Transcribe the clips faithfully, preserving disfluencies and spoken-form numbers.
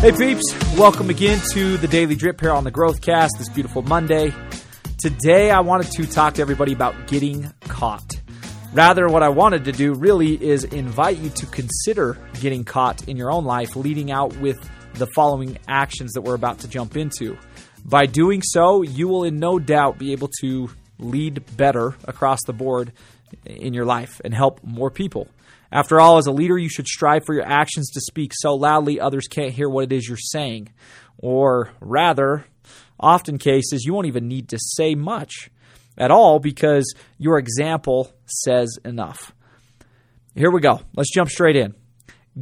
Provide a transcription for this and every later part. Hey peeps, welcome again to the Daily Drip here on the Growthcast this beautiful Monday. Today I wanted to talk to everybody about getting caught. Rather, what I wanted to do really is invite you to consider getting caught in your own life, leading out with the following actions that we're about to jump into. By doing so, you will in no doubt be able to lead better across the board in your life and help more people. After all, as a leader, you should strive for your actions to speak so loudly others can't hear what it is you're saying. Or rather, often cases, you won't even need to say much at all because your example says enough. Here we go. Let's jump straight in.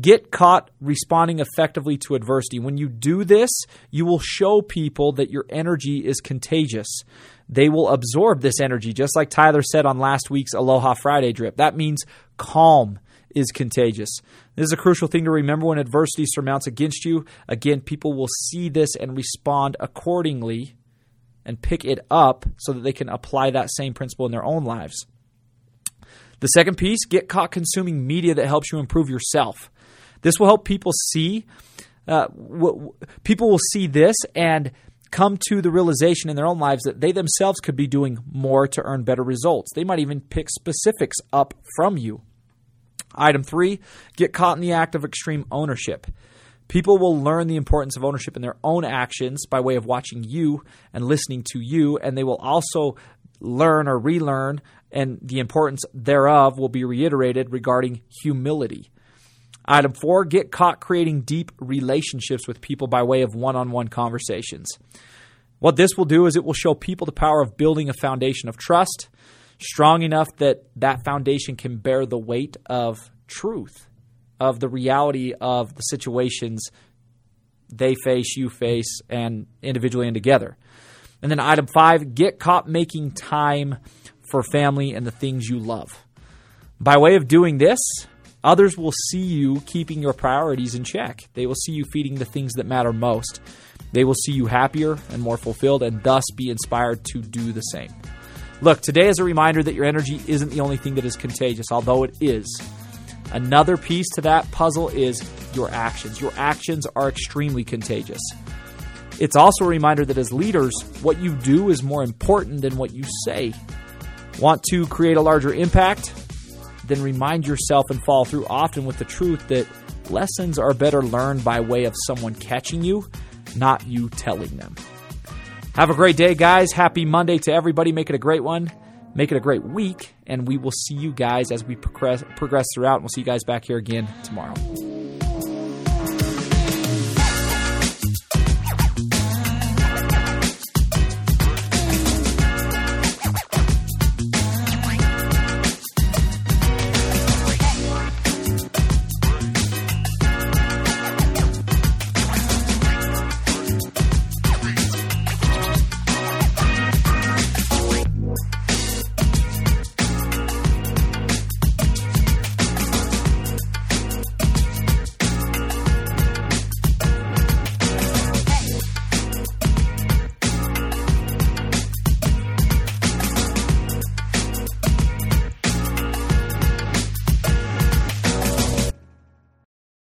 Get caught responding effectively to adversity. When you do this, you will show people that your energy is contagious. They will absorb this energy, just like Tyler said on last week's Aloha Friday drip. That means calm is contagious. This is a crucial thing to remember when adversity surmounts against you. Again, people will see this and respond accordingly and pick it up so that they can apply that same principle in their own lives. The second piece, get caught consuming media that helps you improve yourself. This will help people see, uh, w- w- people will see this and come to the realization in their own lives that they themselves could be doing more to earn better results. They might even pick specifics up from you. Item three, get caught in the act of extreme ownership. People will learn the importance of ownership in their own actions by way of watching you and listening to you, and they will also learn or relearn, and the importance thereof will be reiterated regarding humility. Item four, get caught creating deep relationships with people by way of one-on-one conversations. What this will do is it will show people the power of building a foundation of trust, strong enough that that foundation can bear the weight of truth, of the reality of the situations they face, you face, and individually and together. And then item five, get caught making time for family and the things you love. By way of doing this, others will see you keeping your priorities in check. They will see you feeding the things that matter most. They will see you happier and more fulfilled and thus be inspired to do the same. Look, today is a reminder that your energy isn't the only thing that is contagious, although it is. Another piece to that puzzle is your actions. Your actions are extremely contagious. It's also a reminder that as leaders, what you do is more important than what you say. Want to create a larger impact? Then remind yourself and follow through often with the truth that lessons are better learned by way of someone catching you, not you telling them. Have a great day, guys. Happy Monday to everybody. Make it a great one. Make it a great week. And we will see you guys as we progress, progress throughout. And we'll see you guys back here again tomorrow.